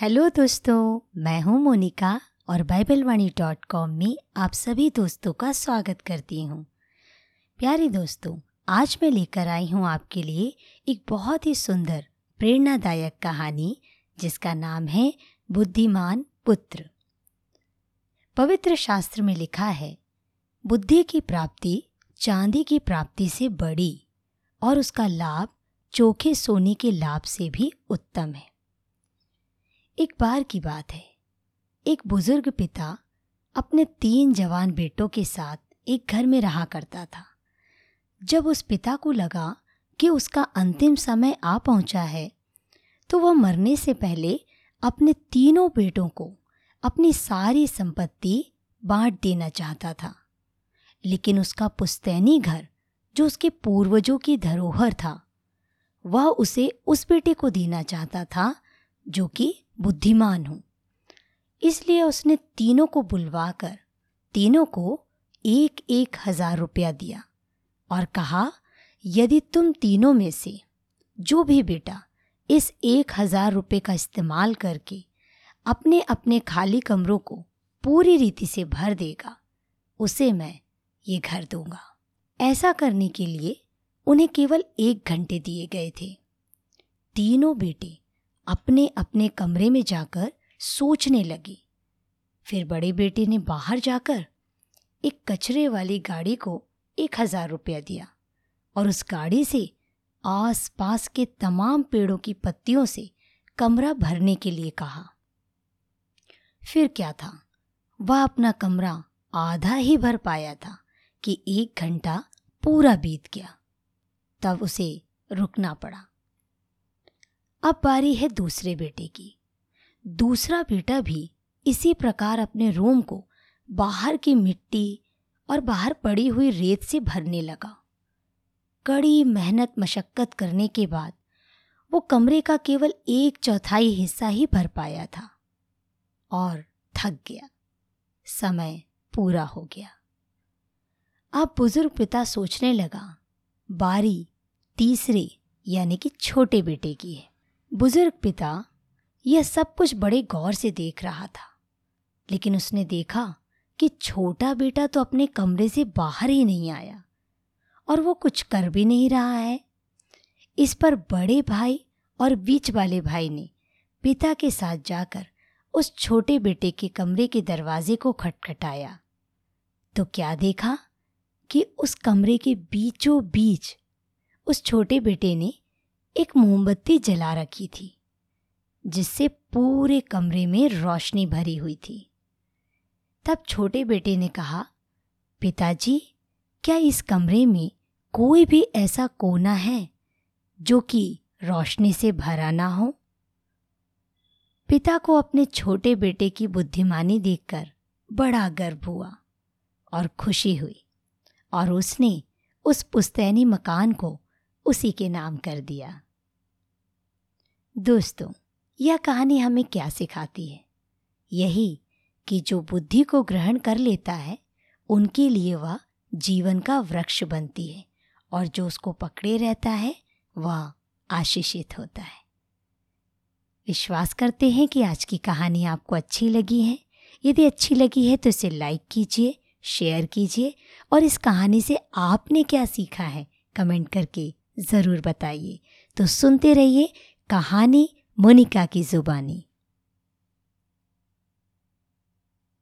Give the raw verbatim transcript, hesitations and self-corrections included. Hello दोस्तों, मैं हूँ मोनिका और बाइबलवाणी डॉट कॉम में आप सभी दोस्तों का स्वागत करती हूँ। प्यारे दोस्तों, आज मैं लेकर आई हूँ आपके लिए एक बहुत ही सुंदर प्रेरणादायक कहानी जिसका नाम है बुद्धिमान पुत्र। पवित्र शास्त्र में लिखा है, बुद्धि की प्राप्ति चांदी की प्राप्ति से बड़ी और उसका लाभ चोखे सोने के लाभ से भी उत्तम है। एक बार की बात है, एक बुजुर्ग पिता अपने तीन जवान बेटों के साथ एक घर में रहा करता था। जब उस पिता को लगा कि उसका अंतिम समय आ पहुंचा है, तो वह मरने से पहले अपने तीनों बेटों को अपनी सारी संपत्ति बांट देना चाहता था, लेकिन उसका पुश्तैनी घर जो उसके पूर्वजों की धरोहर था, वह उसे उस बेटे को देना चाहता था जो कि बुद्धिमान हो। इसलिए उसने तीनों को बुलवाकर तीनों को एक एक हजार रुपया दिया और कहा, यदि तुम तीनों में से जो भी बेटा इस एक हजार रुपये का इस्तेमाल करके अपने अपने खाली कमरों को पूरी रीति से भर देगा, उसे मैं ये घर दूंगा। ऐसा करने के लिए उन्हें केवल एक घंटे दिए गए थे। तीनों बेटे अपने अपने कमरे में जाकर सोचने लगे। फिर बड़े बेटे ने बाहर जाकर एक कचरे वाली गाड़ी को एक हजार रुपया दिया और उस गाड़ी से आसपास के तमाम पेड़ों की पत्तियों से कमरा भरने के लिए कहा। फिर क्या था, वह अपना कमरा आधा ही भर पाया था कि एक घंटा पूरा बीत गया। तब उसे रुकना पड़ा। अब बारी है दूसरे बेटे की। दूसरा बेटा भी इसी प्रकार अपने रूम को बाहर की मिट्टी और बाहर पड़ी हुई रेत से भरने लगा। कड़ी मेहनत मशक्कत करने के बाद वो कमरे का केवल एक चौथाई हिस्सा ही भर पाया था और थक गया। समय पूरा हो गया। अब बुजुर्ग पिता सोचने लगा, बारी तीसरे यानी कि छोटे बेटे की है। बुजुर्ग पिता यह सब कुछ बड़े गौर से देख रहा था, लेकिन उसने देखा कि छोटा बेटा तो अपने कमरे से बाहर ही नहीं आया और वो कुछ कर भी नहीं रहा है। इस पर बड़े भाई और बीच वाले भाई ने पिता के साथ जाकर उस छोटे बेटे के कमरे के दरवाजे को खटखटाया, तो क्या देखा कि उस कमरे के बीचों बीच उस छोटे बेटे ने एक मोमबत्ती जला रखी थी, जिससे पूरे कमरे में रोशनी भरी हुई थी। तब छोटे बेटे ने कहा, पिताजी, क्या इस कमरे में कोई भी ऐसा कोना है जो कि रोशनी से भरा ना हो? पिता को अपने छोटे बेटे की बुद्धिमानी देखकर बड़ा गर्व हुआ और खुशी हुई, और उसने उस पुश्तैनी मकान को उसी के नाम कर दिया। दोस्तों, यह कहानी हमें क्या सिखाती है? यही कि जो बुद्धि को ग्रहण कर लेता है, उनके लिए वह जीवन का वृक्ष बनती है और जो उसको पकड़े रहता है वह आशीषित होता है। विश्वास करते हैं कि आज की कहानी आपको अच्छी लगी है। यदि अच्छी लगी है तो इसे लाइक कीजिए, शेयर कीजिए और इस कहानी से आपने क्या सीखा है कमेंट करके ज़रूर बताइए। तो सुनते रहिए कहानी मोनिका की ज़ुबानी।